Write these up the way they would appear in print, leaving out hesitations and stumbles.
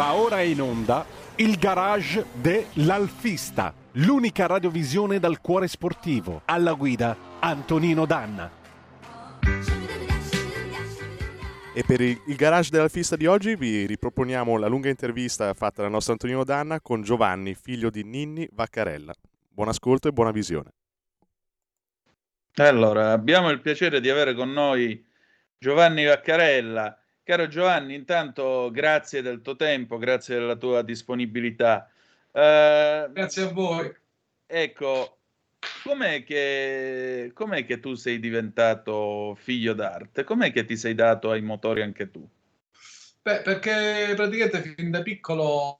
Va ora in onda il Garage de l'Alfista, l'unica radiovisione dal cuore sportivo. Alla guida Antonino Danna. E per il Garage dell'Alfista di oggi vi riproponiamo la lunga intervista fatta dal nostro Antonino Danna con Giovanni, figlio di Ninni Vaccarella. Buon ascolto e buona visione. Allora, abbiamo il piacere di avere con noi Giovanni Vaccarella. Caro Giovanni, intanto grazie del tuo tempo, grazie della tua disponibilità. Grazie a voi. Ecco, com'è che tu sei diventato figlio d'arte? Com'è che ti sei dato ai motori anche tu? Beh, perché praticamente fin da piccolo,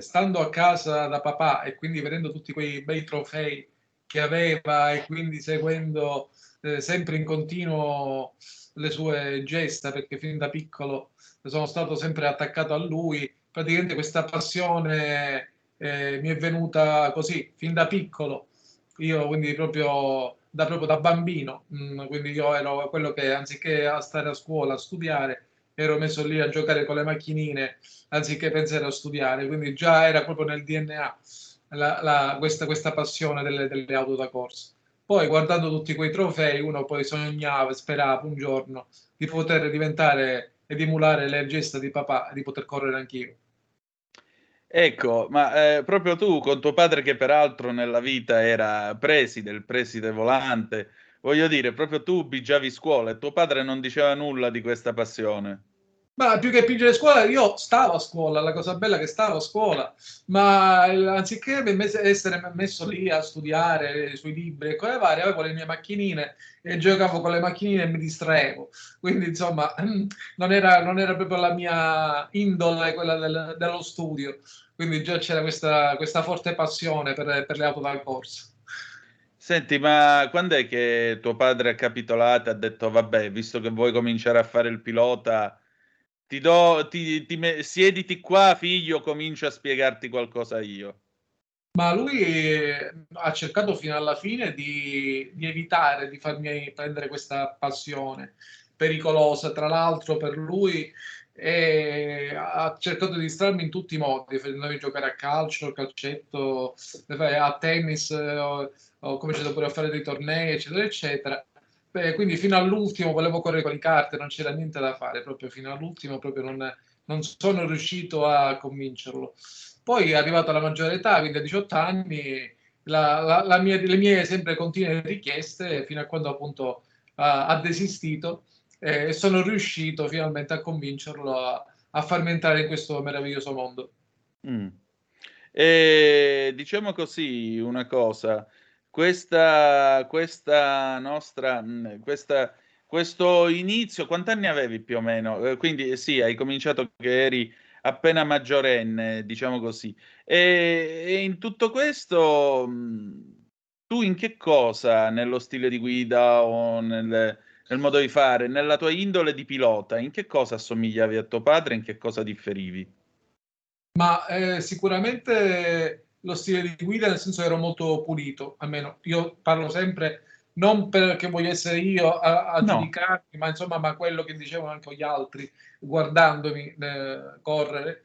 stando a casa da papà e quindi vedendo tutti quei bei trofei che aveva e quindi seguendo sempre in continuo le sue gesta, perché fin da piccolo sono stato sempre attaccato a lui, praticamente questa passione mi è venuta così, fin da piccolo. Io quindi proprio da bambino, quindi io ero quello che anziché a stare a scuola a studiare, ero messo lì a giocare con le macchinine anziché pensare a studiare, quindi già era proprio nel DNA questa passione delle auto da corsa. Poi guardando tutti quei trofei uno poi sognava, sperava un giorno di poter diventare ed emulare le gesta di papà e di poter correre anch'io. Ecco, ma proprio tu con tuo padre, che peraltro nella vita era preside, il preside volante, voglio dire, proprio tu pigiavi scuola e tuo padre non diceva nulla di questa passione. Ma più che pingere scuola, io stavo a scuola, la cosa bella è che stavo a scuola, ma anziché essere messo lì a studiare sui libri e cose varie, avevo le mie macchinine e giocavo con le macchinine e mi distraevo. Quindi insomma non era proprio la mia indole quella dello studio, quindi già c'era questa forte passione per le auto da corsa. Senti, ma quando è che tuo padre ha capitolato, ha detto vabbè, visto che vuoi cominciare a fare il pilota, siediti qua figlio, comincio a spiegarti qualcosa io? Ma lui ha cercato fino alla fine di evitare di farmi prendere questa passione pericolosa, tra l'altro per lui, e ha cercato di distrarmi in tutti i modi, facendomi giocare a calcio, calcetto, a tennis, ho cominciato pure a fare dei tornei eccetera eccetera. Beh, quindi fino all'ultimo volevo correre con le carte, non c'era niente da fare, proprio fino all'ultimo proprio non sono riuscito a convincerlo. Poi è arrivato alla maggiore età, quindi a 18 anni, le mie sempre continue richieste, fino a quando appunto ha desistito, e sono riuscito finalmente a convincerlo a farmi entrare in questo meraviglioso mondo. E diciamo così una cosa... Questo inizio, quant'anni avevi più o meno? Quindi sì, hai cominciato che eri appena maggiorenne, diciamo così. E in tutto questo, tu in che cosa, nello stile di guida o nel modo di fare, nella tua indole di pilota, in che cosa assomigliavi a tuo padre, in che cosa differivi? Ma sicuramente... lo stile di guida, nel senso che ero molto pulito, almeno io parlo sempre non perché voglio essere io a giudicarmi, ma insomma, ma quello che dicevano anche gli altri guardandomi correre,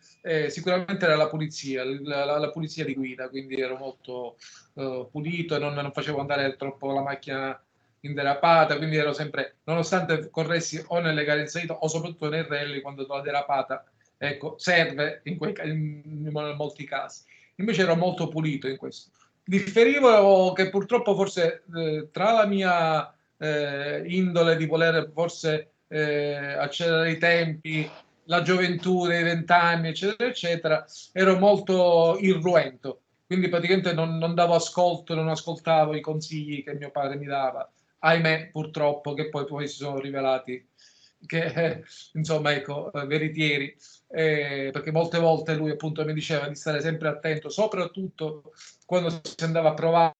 sicuramente era la pulizia, la pulizia di guida, quindi ero molto pulito e non facevo andare troppo la macchina in derapata, quindi ero sempre, nonostante corressi o nelle gare in salita o soprattutto nei rally, quando la derapata, ecco, serve in molti casi. Invece ero molto pulito in questo. Differivo che purtroppo forse tra la mia indole di voler forse accelerare i tempi, la gioventù dei 20 anni, eccetera, eccetera, ero molto irruento. Quindi praticamente non davo ascolto, non ascoltavo i consigli che mio padre mi dava. Ahimè, purtroppo, che poi si sono rivelati che insomma, ecco, veritieri, perché molte volte lui appunto mi diceva di stare sempre attento, soprattutto quando si andava a provare,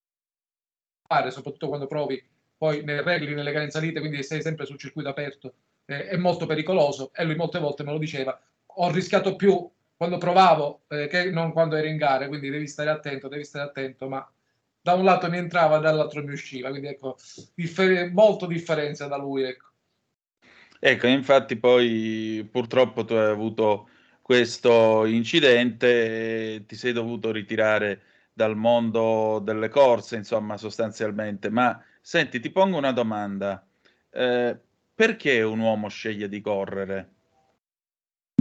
soprattutto quando provi poi nei rally, nelle gare in salita, quindi sei sempre sul circuito aperto, è molto pericoloso, e lui molte volte me lo diceva. Ho rischiato più quando provavo che non quando ero in gara, quindi devi stare attento, ma da un lato mi entrava, dall'altro mi usciva, quindi ecco, molto differenza da lui, ecco. Ecco, infatti poi purtroppo tu hai avuto questo incidente, ti sei dovuto ritirare dal mondo delle corse, insomma, sostanzialmente. Ma senti, ti pongo una domanda, perché un uomo sceglie di correre?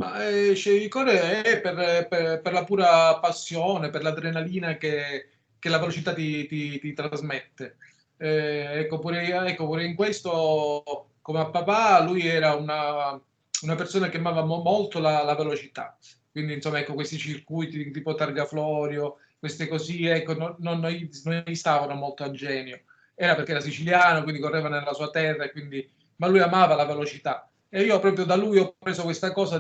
Ma sceglie di correre per la pura passione, per l'adrenalina che la velocità ti trasmette. Pure in questo, come a papà, lui era una persona che amava molto la velocità, quindi insomma, ecco, questi circuiti tipo Targa Florio, queste così, ecco, non gli stavano molto a genio. Era perché era siciliano, quindi correva nella sua terra, quindi, ma lui amava la velocità. E io proprio da lui ho preso questa cosa,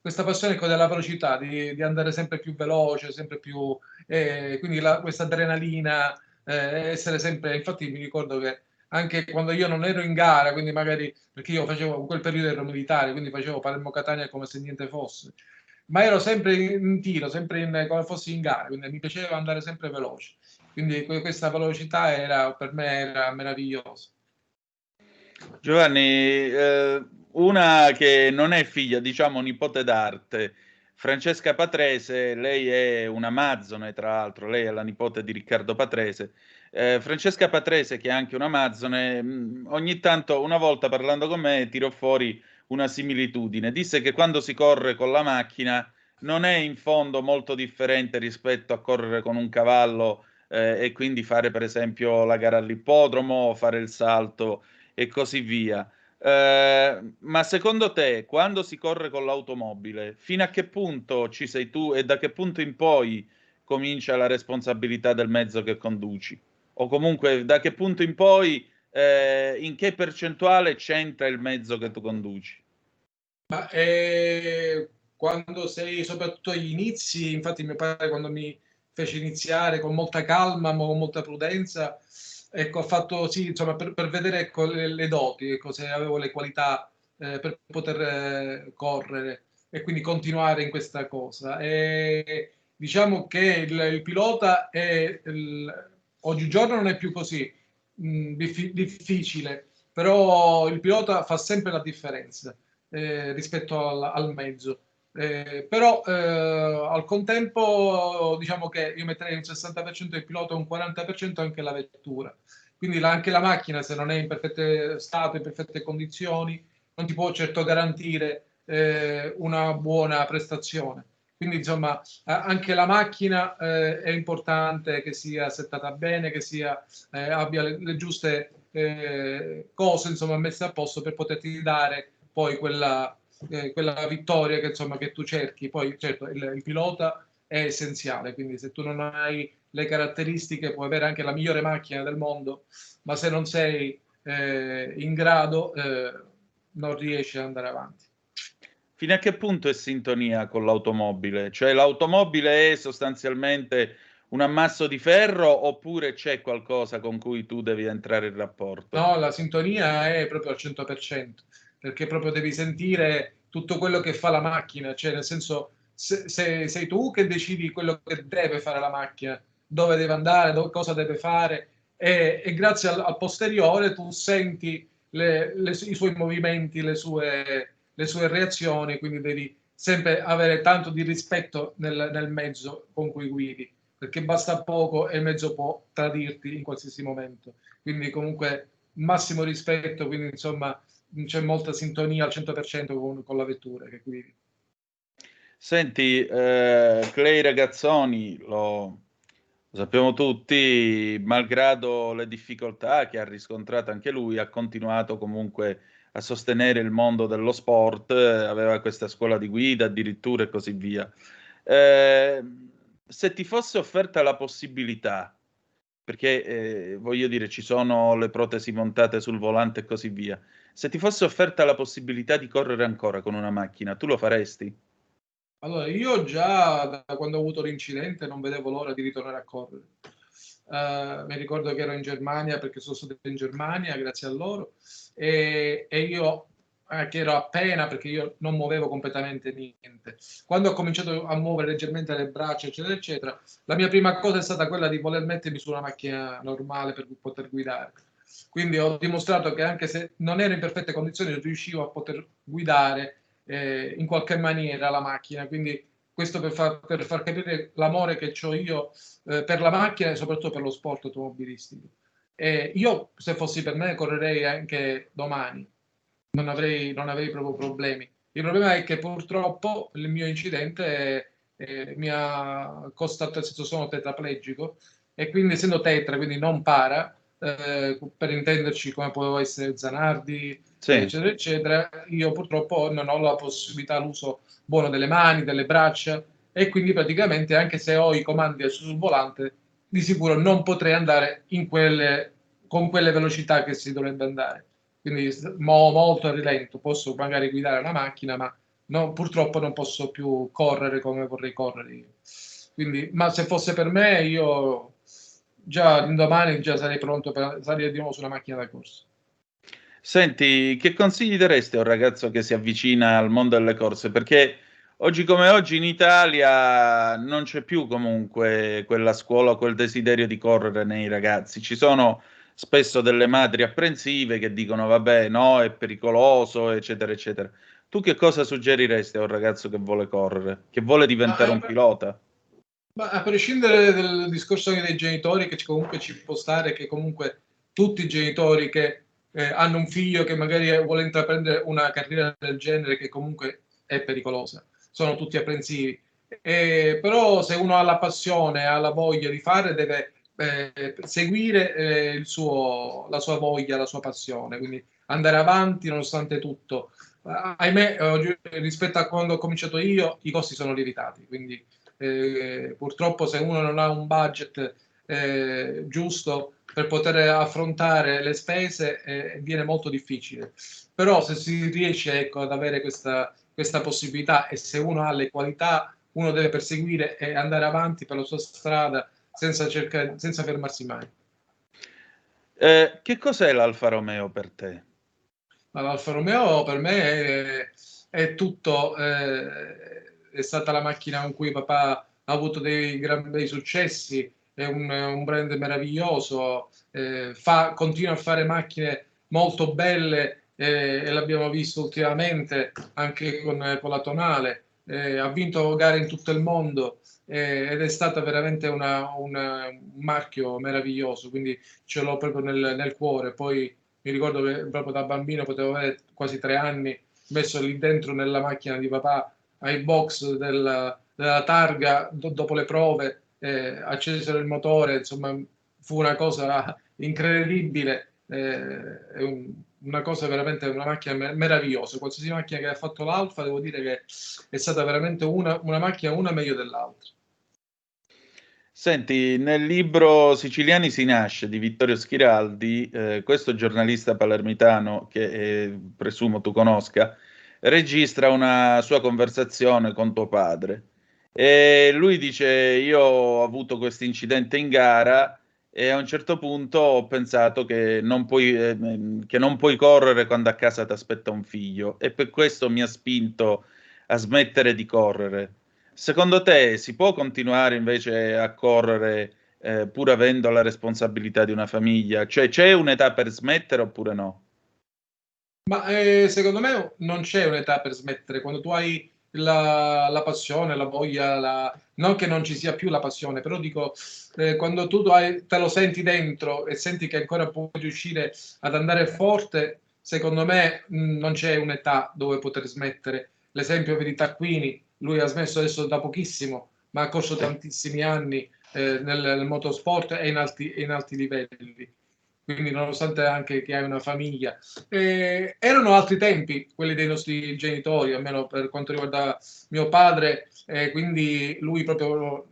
questa passione della velocità, di andare sempre più veloce, sempre più, quindi questa adrenalina, essere sempre. Infatti mi ricordo che anche quando io non ero in gara, quindi magari, perché io facevo, in quel periodo ero militare, quindi facevo Palermo-Catania come se niente fosse, ma ero sempre in tiro, sempre come fossi in gara, quindi mi piaceva andare sempre veloce, quindi questa velocità per me era meravigliosa. Giovanni, una che non è figlia, diciamo nipote d'arte, Francesca Patrese, lei è un'amazzone, tra l'altro, lei è la nipote di Riccardo Patrese. Francesca Patrese, che è anche un'amazzone, ogni tanto, una volta parlando con me, tirò fuori una similitudine. Disse che quando si corre con la macchina non è in fondo molto differente rispetto a correre con un cavallo, e quindi fare per esempio la gara all'ippodromo, fare il salto e così via. Ma secondo te, quando si corre con l'automobile, fino a che punto ci sei tu e da che punto in poi comincia la responsabilità del mezzo che conduci? O comunque, da che punto in poi, in che percentuale c'entra il mezzo che tu conduci? Ma quando sei soprattutto agli inizi, infatti mio padre quando mi fece iniziare con molta calma, ma con molta prudenza, ecco, ho fatto sì, insomma, per vedere, ecco, le doti, ecco, se avevo le qualità per poter correre e quindi continuare in questa cosa. E diciamo che il pilota oggigiorno non è più così difficile, però il pilota fa sempre la differenza rispetto al mezzo. Però al contempo, diciamo che io metterei un 60% il pilota e un 40% anche la vettura, quindi anche la macchina, se non è in perfetto stato, in perfette condizioni, non ti può certo garantire una buona prestazione, quindi insomma anche la macchina è importante che sia settata bene, che sia, abbia le giuste cose, insomma, messe a posto per poterti dare poi quella vittoria che, insomma, che tu cerchi. Poi certo il pilota è essenziale, quindi se tu non hai le caratteristiche, puoi avere anche la migliore macchina del mondo, ma se non sei in grado non riesci ad andare avanti. Fino a che punto è sintonia con l'automobile? Cioè l'automobile è sostanzialmente un ammasso di ferro oppure c'è qualcosa con cui tu devi entrare in rapporto? No, la sintonia è proprio al 100%. Perché proprio devi sentire tutto quello che fa la macchina, cioè nel senso, se sei tu che decidi quello che deve fare la macchina, dove deve andare, cosa deve fare, e grazie al posteriore tu senti i suoi movimenti, le sue reazioni, quindi devi sempre avere tanto di rispetto nel mezzo con cui guidi, perché basta poco e il mezzo può tradirti in qualsiasi momento, quindi comunque massimo rispetto, quindi insomma c'è molta sintonia al 100% con la vettura che guidi. Senti, Clay Ragazzoni, lo sappiamo tutti, malgrado le difficoltà che ha riscontrato anche lui, ha continuato comunque a sostenere il mondo dello sport, aveva questa scuola di guida addirittura e così via. Se ti fosse offerta la possibilità, perché voglio dire, ci sono le protesi montate sul volante e così via, se ti fosse offerta la possibilità di correre ancora con una macchina, tu lo faresti? Allora, io già da quando ho avuto l'incidente non vedevo l'ora di ritornare a correre. Mi ricordo che ero in Germania, perché sono stato in Germania grazie a loro, e io che ero appena, perché io non muovevo completamente niente. Quando ho cominciato a muovere leggermente le braccia, eccetera, eccetera, la mia prima cosa è stata quella di voler mettermi su una macchina normale per poter guidare. Quindi ho dimostrato che anche se non ero in perfette condizioni riuscivo a poter guidare in qualche maniera la macchina. Quindi questo per far capire l'amore che ho io per la macchina e soprattutto per lo sport automobilistico. Io, se fossi per me, correrei anche domani, non avrei proprio problemi. Il problema è che purtroppo il mio incidente mi ha costato, nel senso, sono tetraplegico, e quindi essendo tetra, quindi non para, per intenderci come poteva essere Zanardi, sì, eccetera eccetera, io purtroppo non ho la possibilità, l'uso buono delle mani, delle braccia, e quindi praticamente anche se ho i comandi sul volante di sicuro non potrei andare con quelle velocità che si dovrebbe andare, quindi molto a rilento. Posso magari guidare la macchina, ma no, purtroppo non posso più correre come vorrei correre. Quindi, ma se fosse per me, io già domani già sarei pronto per salire di nuovo sulla macchina da corsa. Senti, che consigli daresti a un ragazzo che si avvicina al mondo delle corse? Perché oggi come oggi in Italia non c'è più comunque quella scuola, quel desiderio di correre nei ragazzi. Ci sono spesso delle madri apprensive che dicono vabbè, no, è pericoloso, eccetera eccetera. Tu che cosa suggeriresti a un ragazzo che vuole correre, che vuole diventare un pilota? Ma a prescindere dal discorso anche dei genitori, che comunque ci può stare, che comunque tutti i genitori che hanno un figlio che magari vuole intraprendere una carriera del genere, che comunque è pericolosa, sono tutti apprensivi. Però se uno ha la passione, ha la voglia di fare, deve seguire la sua voglia, la sua passione, quindi andare avanti nonostante tutto. Ahimè, rispetto a quando ho cominciato io, i costi sono lievitati, quindi purtroppo se uno non ha un budget giusto per poter affrontare le spese viene molto difficile. Però se si riesce, ecco, ad avere questa possibilità, e se uno ha le qualità, uno deve perseguire e andare avanti per la sua strada senza fermarsi mai. Che cos'è l'Alfa Romeo per te? L'Alfa Romeo per me è tutto, è stata la macchina con cui papà ha avuto dei bei successi, è un brand meraviglioso, continua a fare macchine molto belle, e l'abbiamo visto ultimamente anche con la Tonale, ha vinto gare in tutto il mondo, ed è stata veramente un marchio meraviglioso, quindi ce l'ho proprio nel cuore. Poi mi ricordo che proprio da bambino, potevo avere quasi 3 anni, messo lì dentro nella macchina di papà, ai box della targa, dopo le prove, accesero il motore, insomma fu una cosa incredibile, una cosa veramente, una macchina meravigliosa. Qualsiasi macchina che ha fatto l'Alfa, devo dire che è stata veramente una macchina, una meglio dell'altra. Senti, nel libro Siciliani si nasce di Vittorio Schiraldi, questo giornalista palermitano che presumo tu conosca, registra una sua conversazione con tuo padre, e lui dice: io ho avuto questo incidente in gara e a un certo punto ho pensato che non puoi correre quando a casa ti aspetta un figlio, e per questo mi ha spinto a smettere di correre. Secondo te si può continuare invece a correre pur avendo la responsabilità di una famiglia? Cioè, c'è un'età per smettere oppure no? Ma secondo me non c'è un'età per smettere. Quando tu hai la passione, la voglia, non che non ci sia più la passione, però dico, quando tu te lo senti dentro e senti che ancora puoi riuscire ad andare forte, secondo me non c'è un'età dove poter smettere. L'esempio per i Tacquini: lui ha smesso adesso da pochissimo, ma ha corso tantissimi anni nel motorsport e in alti livelli, quindi nonostante anche che hai una famiglia. Erano altri tempi quelli dei nostri genitori, almeno per quanto riguarda mio padre, quindi lui proprio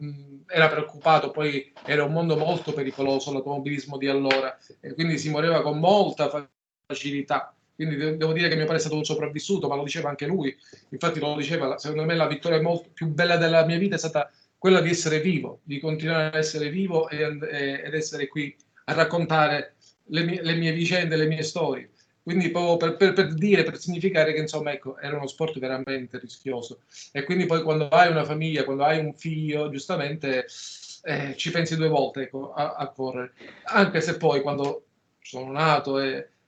era preoccupato. Poi era un mondo molto pericoloso l'automobilismo di allora, quindi si muoveva con molta facilità. Quindi devo dire che mio padre è stato un sopravvissuto, ma lo diceva anche lui. Infatti lo diceva: secondo me la vittoria molto più bella della mia vita è stata quella di essere vivo, di continuare ad essere vivo ed essere qui a raccontare le mie vicende, le mie storie. Quindi proprio per dire, per significare che, insomma, ecco, era uno sport veramente rischioso. E quindi poi quando hai una famiglia, quando hai un figlio, giustamente ci pensi 2 volte, ecco, a correre. Anche se poi, quando sono nato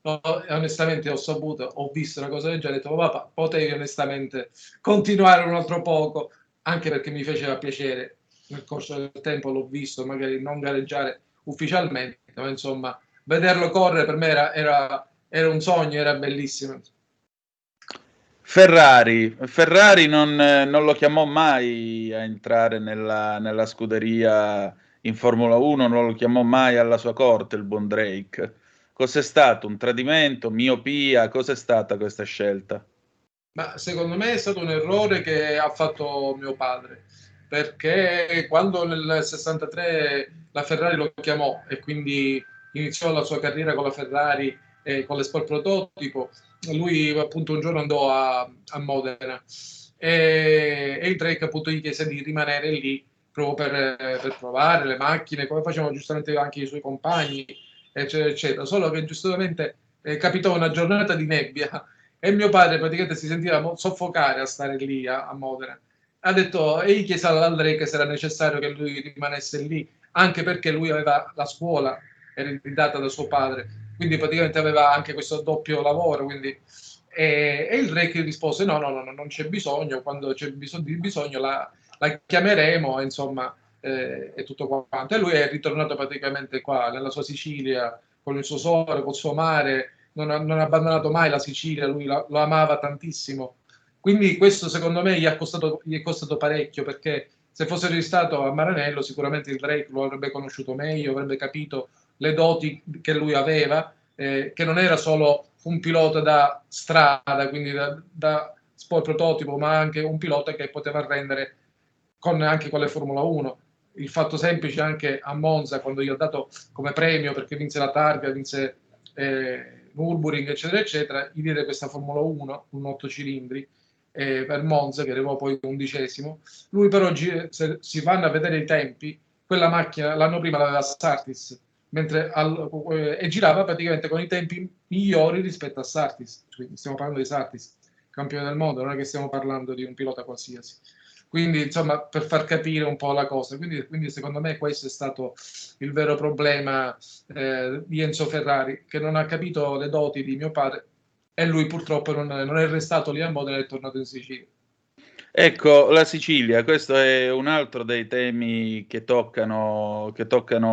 No, onestamente ho visto una cosa del genere, ho detto papà, potevi onestamente continuare un altro poco, anche perché mi faceva piacere, nel corso del tempo l'ho visto magari non gareggiare ufficialmente, ma insomma vederlo correre per me era un sogno, era bellissimo. Ferrari non lo chiamò mai a entrare nella scuderia in Formula 1, non lo chiamò mai alla sua corte il buon Drake. Cos'è stato? Un tradimento? Miopia? Cos'è stata questa scelta? Ma secondo me è stato un errore che ha fatto mio padre, perché quando nel 63 la Ferrari lo chiamò e quindi iniziò la sua carriera con la Ferrari e con l'Esport Prototipo, lui appunto un giorno andò a Modena e il Drake appunto gli chiese di rimanere lì proprio per provare le macchine, come facevano giustamente anche i suoi compagni, eccetera, eccetera. Solo che giustamente capitò una giornata di nebbia e mio padre praticamente si sentiva soffocare a stare lì a Modena. Ha detto e gli chiese al Drake se era necessario che lui rimanesse lì, anche perché lui aveva la scuola ereditata da suo padre, quindi praticamente aveva anche questo doppio lavoro, quindi e il Drake rispose no, non c'è bisogno, quando c'è bisogno la chiameremo, insomma, e tutto quanto. E lui è ritornato praticamente qua nella sua Sicilia con il suo sole, col suo mare, non ha abbandonato mai la Sicilia, lui lo amava tantissimo. Quindi questo secondo me gli è costato parecchio, perché se fosse restato a Maranello sicuramente il Drake lo avrebbe conosciuto meglio, avrebbe capito le doti che lui aveva, che non era solo un pilota da strada, quindi da sport prototipo, ma anche un pilota che poteva rendere anche con le Formula 1. Il fatto semplice anche a Monza, quando gli ho dato come premio, perché vinse la Targa, vinse Nürburgring, eccetera, eccetera, gli diede questa Formula 1, un 8 cilindri, per Monza, che arrivò poi 11°. Lui però, se si vanno a vedere i tempi, quella macchina l'anno prima l'aveva Sartis, mentre e girava praticamente con i tempi migliori rispetto a Sartis. Quindi stiamo parlando di Sartis, campione del mondo, non è che stiamo parlando di un pilota qualsiasi. Quindi, insomma, per far capire un po' la cosa. Quindi secondo me questo è stato il vero problema di Enzo Ferrari, che non ha capito le doti di mio padre e lui purtroppo non è restato lì a Modena, è tornato in Sicilia. Ecco, la Sicilia, questo è un altro dei temi che toccano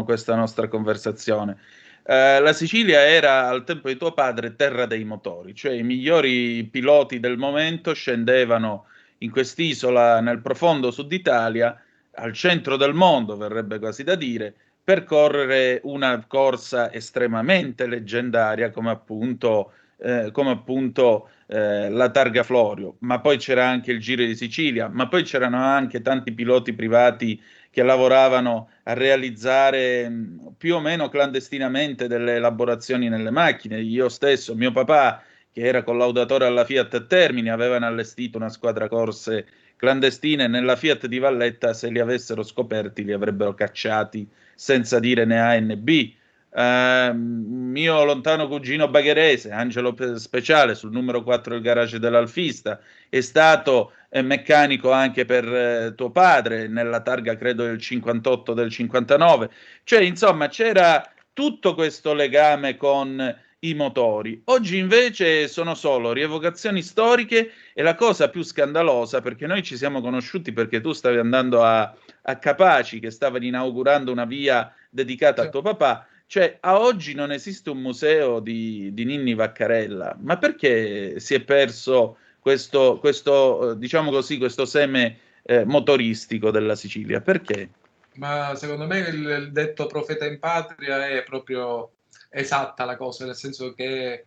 questa nostra conversazione. La Sicilia era al tempo di tuo padre terra dei motori, cioè i migliori piloti del momento scendevano in quest'isola nel profondo sud Italia, al centro del mondo verrebbe quasi da dire, per correre una corsa estremamente leggendaria come appunto la Targa Florio, ma poi c'era anche il Giro di Sicilia, ma poi c'erano anche tanti piloti privati che lavoravano a realizzare più o meno clandestinamente delle elaborazioni nelle macchine. Io stesso, mio papà, che era collaudatore alla Fiat a Termini, avevano allestito una squadra corse clandestine nella Fiat di Valletta, se li avessero scoperti li avrebbero cacciati senza dire né A né B. Mio lontano cugino bagherese, Angelo Speciale, sul numero 4 del Garage dell'Alfista, è stato meccanico anche per tuo padre, nella targa credo del 58, del 59, cioè insomma c'era tutto questo legame con i motori. Oggi invece sono solo rievocazioni storiche e la cosa più scandalosa, perché noi ci siamo conosciuti perché tu stavi andando a Capaci, che stavano inaugurando una via dedicata a tuo papà, cioè a oggi non esiste un museo di Ninni Vaccarella. Ma perché si è perso questo diciamo così, questo seme motoristico della Sicilia? Perché? Ma secondo me il detto profeta in patria è proprio esatta la cosa, nel senso che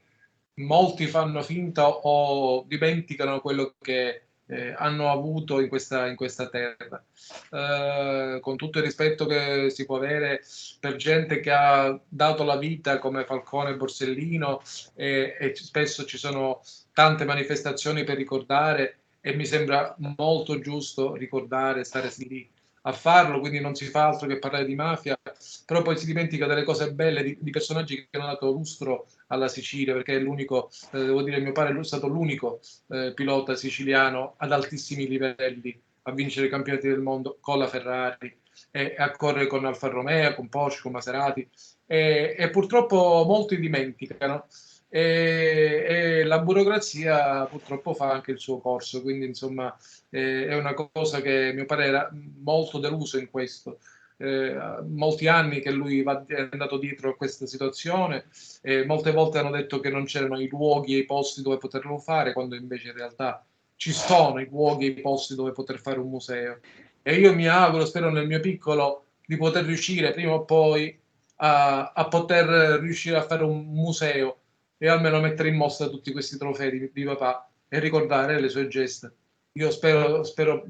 molti fanno finta o dimenticano quello che hanno avuto in questa terra, con tutto il rispetto che si può avere per gente che ha dato la vita come Falcone e Borsellino, e spesso ci sono tante manifestazioni per ricordare e mi sembra molto giusto ricordare, stare lì a farlo, quindi non si fa altro che parlare di mafia, però poi si dimentica delle cose belle, di personaggi che hanno dato lustro alla Sicilia, perché è l'unico, devo dire, mio padre è stato l'unico pilota siciliano ad altissimi livelli a vincere i campionati del mondo con la Ferrari e a correre con Alfa Romeo, con Porsche, con Maserati, e purtroppo molti dimenticano. e la burocrazia purtroppo fa anche il suo corso, quindi insomma è una cosa che mio padre era molto deluso in questo. Molti anni che lui è andato dietro a questa situazione, molte volte hanno detto che non c'erano i luoghi e i posti dove poterlo fare, quando invece in realtà ci sono i luoghi e i posti dove poter fare un museo. E io mi auguro, spero nel mio piccolo, di poter riuscire prima o poi a poter riuscire a fare un museo e almeno mettere in mostra tutti questi trofei di papà e ricordare le sue gesta. Io spero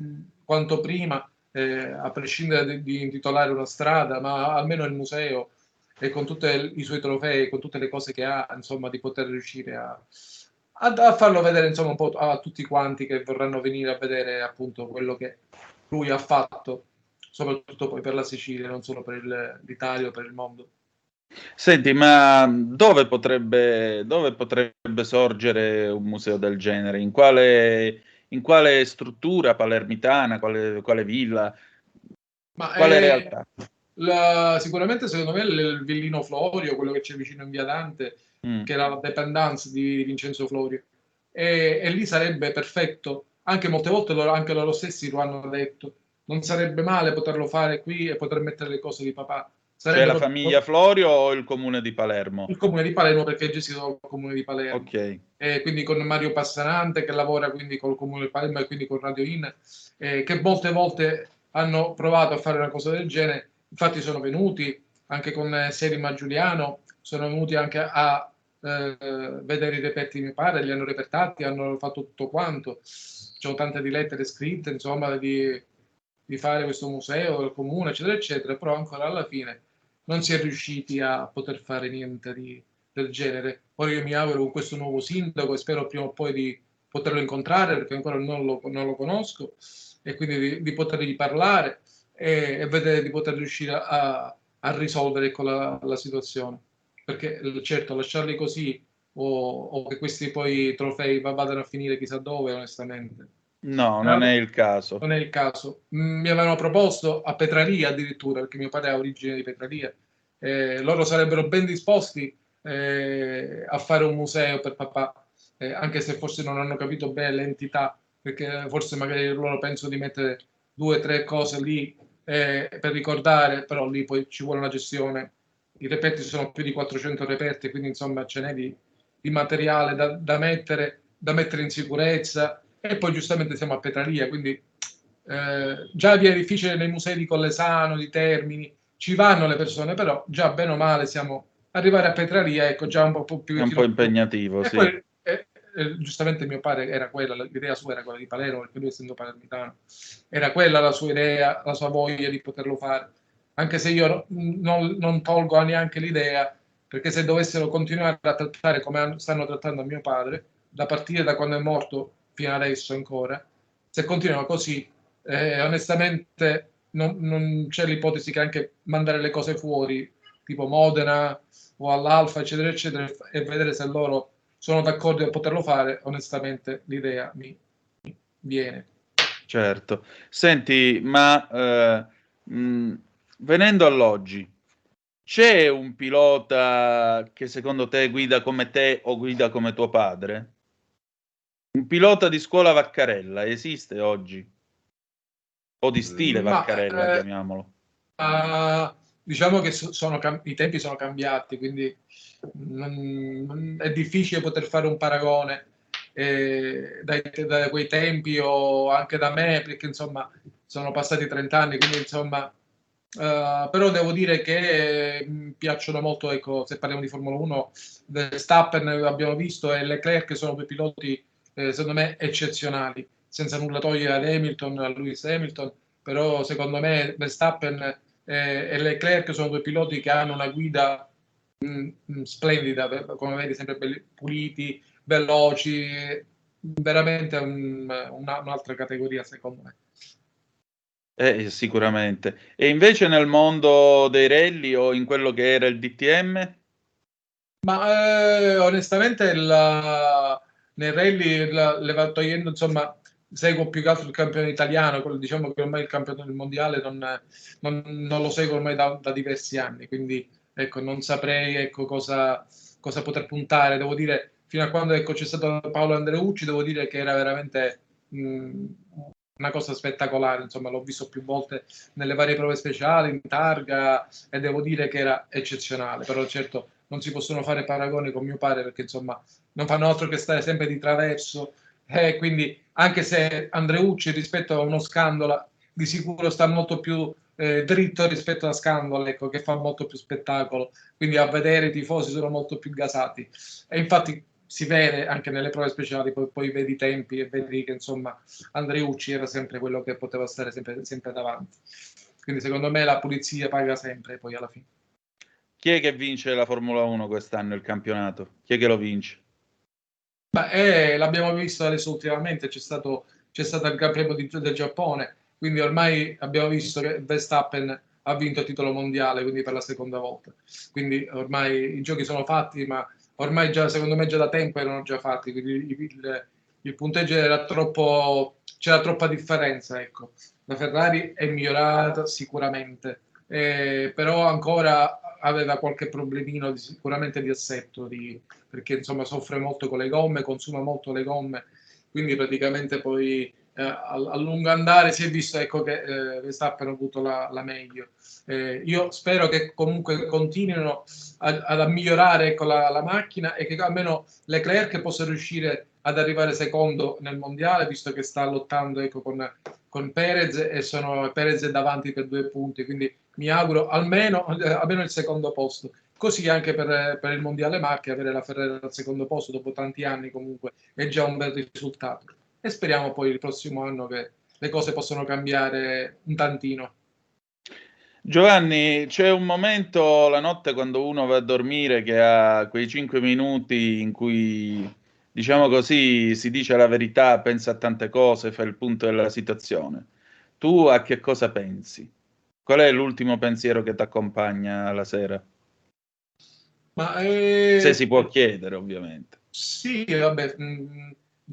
quanto prima, a prescindere di intitolare una strada, ma almeno il museo, e con tutti i suoi trofei, con tutte le cose che ha, insomma, di poter riuscire a farlo vedere, insomma, un po' a tutti quanti che vorranno venire a vedere appunto quello che lui ha fatto, soprattutto poi per la Sicilia, non solo per l'Italia o per il mondo. Senti, ma dove potrebbe sorgere un museo del genere? In quale struttura palermitana, quale villa, quale realtà? Sicuramente secondo me il Villino Florio, quello che c'è vicino in Via Dante, che era la dependance di Vincenzo Florio, e lì sarebbe perfetto, anche molte volte anche loro stessi lo hanno detto, non sarebbe male poterlo fare qui e poter mettere le cose di papà. Sarebbe la famiglia Florio o il comune di Palermo? Il comune di Palermo, perché è gestito dal comune di Palermo. Okay. Quindi con Mario Passanante, che lavora quindi col comune di Palermo e quindi con Radio In, che molte volte hanno provato a fare una cosa del genere. Infatti sono venuti anche con Serima Giuliano, sono venuti anche a vedere i reperti di mio padre, li hanno repertati, hanno fatto tutto quanto. C'ho tante di lettere scritte, insomma, di fare questo museo, il comune, eccetera, eccetera, però ancora alla fine non si è riusciti a poter fare niente del genere. Ora io mi auguro con questo nuovo sindaco, e spero prima o poi di poterlo incontrare, perché ancora non lo conosco, e quindi di potergli parlare e vedere di poter riuscire a risolvere con la situazione. Perché certo, lasciarli così o che questi poi trofei vadano a finire chissà dove, onestamente. No, non è il caso. Non è il caso. Mi avevano proposto a Petralia addirittura, perché mio padre ha origine di Petralia. Loro sarebbero ben disposti a fare un museo per papà, anche se forse non hanno capito bene l'entità, perché forse magari loro pensano di mettere 2 o 3 cose lì per ricordare, però lì poi ci vuole una gestione. I reperti sono più di 400 reperti, quindi insomma ce n'è di materiale da mettere in sicurezza. E poi giustamente siamo a Petralia, quindi già vi è difficile nei musei di Collesano, di Termini, ci vanno le persone, però già bene o male siamo arrivare a Petralia, ecco, già un po' più... un po' impegnativo, e sì. Poi, giustamente mio padre era quella, l'idea sua era quella di Palermo, perché lui essendo palermitano, era quella la sua idea, la sua voglia di poterlo fare, anche se io non tolgo neanche l'idea, perché se dovessero continuare a trattare come stanno trattando a mio padre, da partire da quando è morto, fino adesso ancora, se continua così, onestamente non c'è l'ipotesi che anche mandare le cose fuori, tipo Modena o all'Alfa, eccetera, eccetera, e vedere se loro sono d'accordo a poterlo fare, onestamente l'idea mi viene. Certo. Senti, ma venendo all'oggi, c'è un pilota che secondo te guida come te o guida come tuo padre? Un pilota di scuola Vaccarella esiste oggi? O di stile Vaccarella, chiamiamolo. Diciamo che i tempi sono cambiati, quindi è difficile poter fare un paragone da quei tempi o anche da me, perché insomma sono passati 30 anni, quindi insomma... però devo dire che mi piacciono molto, ecco, se parliamo di Formula 1, Verstappen abbiamo visto, e Leclerc sono due piloti secondo me eccezionali, senza nulla togliere ad Hamilton, a Lewis Hamilton, però secondo me Verstappen e Leclerc sono due piloti che hanno una guida splendida, come vedi, sempre puliti, veloci, veramente un'altra categoria secondo me. Sicuramente. E invece nel mondo dei rally o in quello che era il DTM? Ma onestamente nei rally togliendo, insomma, seguo più che altro il campione italiano, quello, diciamo che ormai il campione del mondiale non lo seguo ormai da diversi anni, quindi ecco, non saprei, ecco, cosa cosa poter puntare. Devo dire, fino a quando c'è stato Paolo Andreucci, devo dire che era veramente una cosa spettacolare, insomma l'ho visto più volte nelle varie prove speciali, in targa, e devo dire che era eccezionale. Però certo non si possono fare paragoni con mio padre, perché insomma non fanno altro che stare sempre di traverso, quindi anche se Andreucci rispetto a uno Scandola di sicuro sta molto più dritto rispetto a Scandola, ecco, che fa molto più spettacolo, quindi a vedere i tifosi sono molto più gasati, e infatti si vede anche nelle prove speciali, poi vedi i tempi e vedi che insomma Andreucci era sempre quello che poteva stare sempre davanti. Quindi secondo me la pulizia paga sempre poi alla fine. Chi è che vince la Formula 1 quest'anno, il campionato? Chi è che lo vince? L'abbiamo visto adesso ultimamente, c'è stato il Gran Premio del Giappone, quindi ormai abbiamo visto che Verstappen ha vinto il titolo mondiale, quindi per la seconda volta. Quindi ormai i giochi sono fatti, ma ormai già, secondo me, già da tempo erano già fatti, quindi il punteggio era troppo, c'era troppa differenza, ecco. La Ferrari è migliorata sicuramente, però ancora aveva qualche problemino sicuramente di assetto, perché insomma soffre molto con le gomme, consuma molto le gomme, quindi praticamente poi a lungo andare si è visto, ecco, che Verstappen ha avuto la meglio. Io spero che comunque continuino a migliorare, ecco, la macchina, e che almeno Leclerc possa riuscire ad arrivare secondo nel mondiale, visto che sta lottando, ecco, con Perez, e Perez è davanti per 2 punti, quindi mi auguro almeno il secondo posto, così anche per il mondiale marchi avere la Ferrari al secondo posto dopo tanti anni comunque è già un bel risultato. E speriamo poi il prossimo anno che le cose possono cambiare un tantino. Giovanni, c'è un momento la notte quando uno va a dormire che ha quei 5 minuti in cui, diciamo così, si dice la verità, pensa a tante cose, fa il punto della situazione. Tu a che cosa pensi? Qual è l'ultimo pensiero che ti accompagna la sera? Se si può chiedere, ovviamente. Sì, vabbè...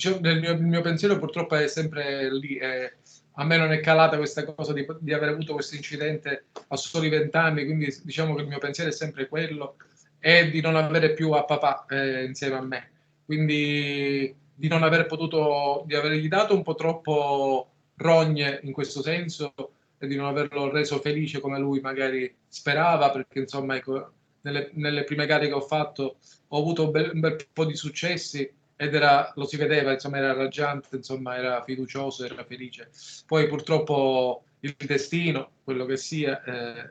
Il mio pensiero purtroppo è sempre lì, a me non è calata questa cosa di aver avuto questo incidente a soli 20 anni, quindi diciamo che il mio pensiero è sempre quello, e di non avere più a papà insieme a me, quindi di non aver potuto, di avergli dato un po' troppo rogne in questo senso, e di non averlo reso felice come lui magari sperava, perché insomma ecco, nelle prime gare che ho fatto ho avuto un bel po' di successi, ed era, lo si vedeva, insomma era raggiante, insomma era fiducioso, era felice. Poi purtroppo il destino, quello che sia,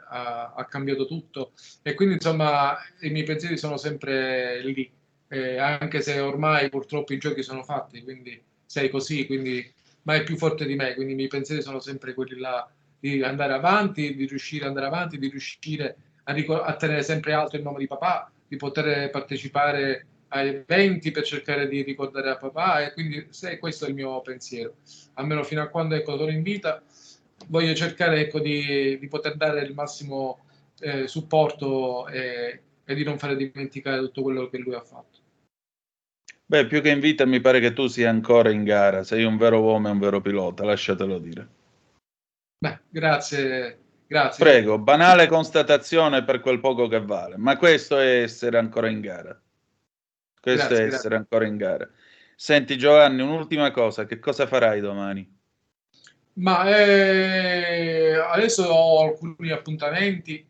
ha cambiato tutto, e quindi insomma i miei pensieri sono sempre lì, anche se ormai purtroppo i giochi sono fatti, quindi sei così, quindi, ma è più forte di me, quindi i miei pensieri sono sempre quelli là, di andare avanti, di riuscire ad andare avanti, di riuscire a tenere sempre alto il nome di papà, di poter partecipare ai eventi per cercare di ricordare a papà, e quindi questo è il mio pensiero, almeno fino a quando ecco, sono in vita voglio cercare ecco, di poter dare il massimo supporto e di non fare dimenticare tutto quello che lui ha fatto. Beh, più che in vita mi pare che tu sia ancora in gara, sei un vero uomo e un vero pilota, lasciatelo dire. Beh, grazie. Grazie. Prego, banale constatazione per quel poco che vale, ma questo è essere ancora in gara. Questo è essere ancora in gara. Senti Giovanni, un'ultima cosa, che cosa farai domani? Adesso ho alcuni appuntamenti,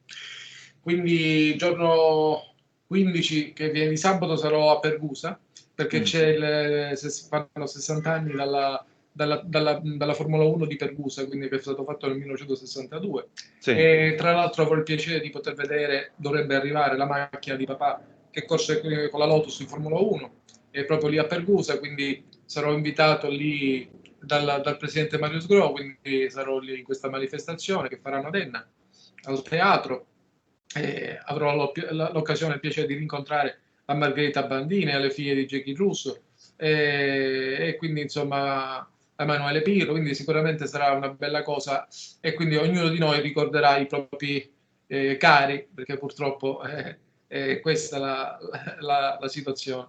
quindi giorno 15, che viene di sabato, sarò a Pergusa, perché si fanno 60 anni dalla Formula 1 di Pergusa, quindi che è stato fatto nel 1962. Sì. E tra l'altro avrò il piacere di poter vedere, dovrebbe arrivare la macchina di papà, che corse con la Lotus in Formula 1, è proprio lì a Pergusa, quindi sarò invitato lì dal presidente Mario Sgro, quindi sarò lì in questa manifestazione che farà a Modena, al teatro, e avrò l'occasione e il piacere di rincontrare la Margherita Bandini, alle figlie di Jackie Russo, e quindi insomma a Emanuele Pirro, quindi sicuramente sarà una bella cosa, e quindi ognuno di noi ricorderà i propri cari, perché purtroppo... questa è la situazione.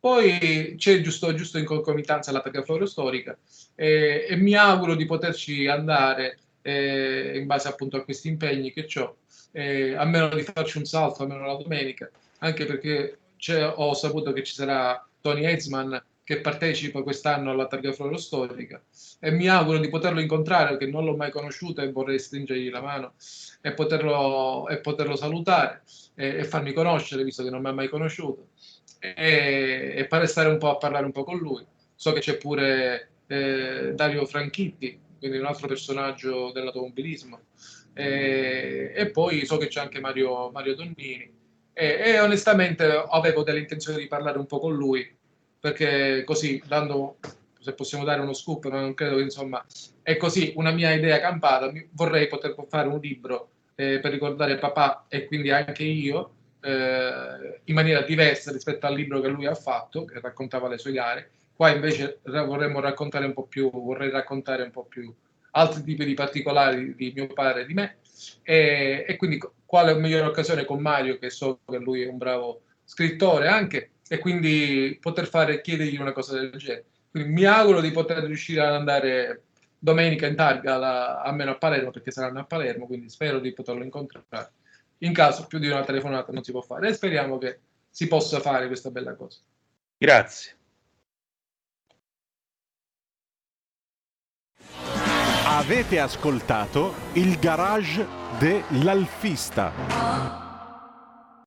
Poi c'è giusto in concomitanza la Targa Florio storica, e mi auguro di poterci andare in base appunto a questi impegni che ho, almeno di farci un salto almeno la domenica, anche perché ho saputo che ci sarà Tony Heisman che partecipa quest'anno alla Targa Florio storica e mi auguro di poterlo incontrare, perché non l'ho mai conosciuto e vorrei stringergli la mano e poterlo salutare e farmi conoscere, visto che non mi ha mai conosciuto, e per stare un po' a parlare un po' con lui. So che c'è pure Dario Franchitti, quindi un altro personaggio dell'automobilismo, e poi so che c'è anche Mario Donnini, e onestamente avevo delle intenzioni di parlare un po' con lui, perché così, se possiamo dare uno scoop, ma non credo che, insomma, è così una mia idea campata, vorrei poter fare un libro per ricordare papà, e quindi anche io, in maniera diversa rispetto al libro che lui ha fatto, che raccontava le sue gare. Qua invece vorrei raccontare un po' più altri tipi di particolari di mio padre e di me, e quindi quale migliore occasione con Mario, che so che lui è un bravo scrittore anche, e quindi poter chiedergli una cosa del genere. Quindi mi auguro di poter riuscire ad andare domenica in targa, almeno a Palermo, perché saranno a Palermo, quindi spero di poterlo incontrare. In caso più di una telefonata non si può fare, e speriamo che si possa fare questa bella cosa. Grazie. Avete ascoltato il Garage de l'Alfista.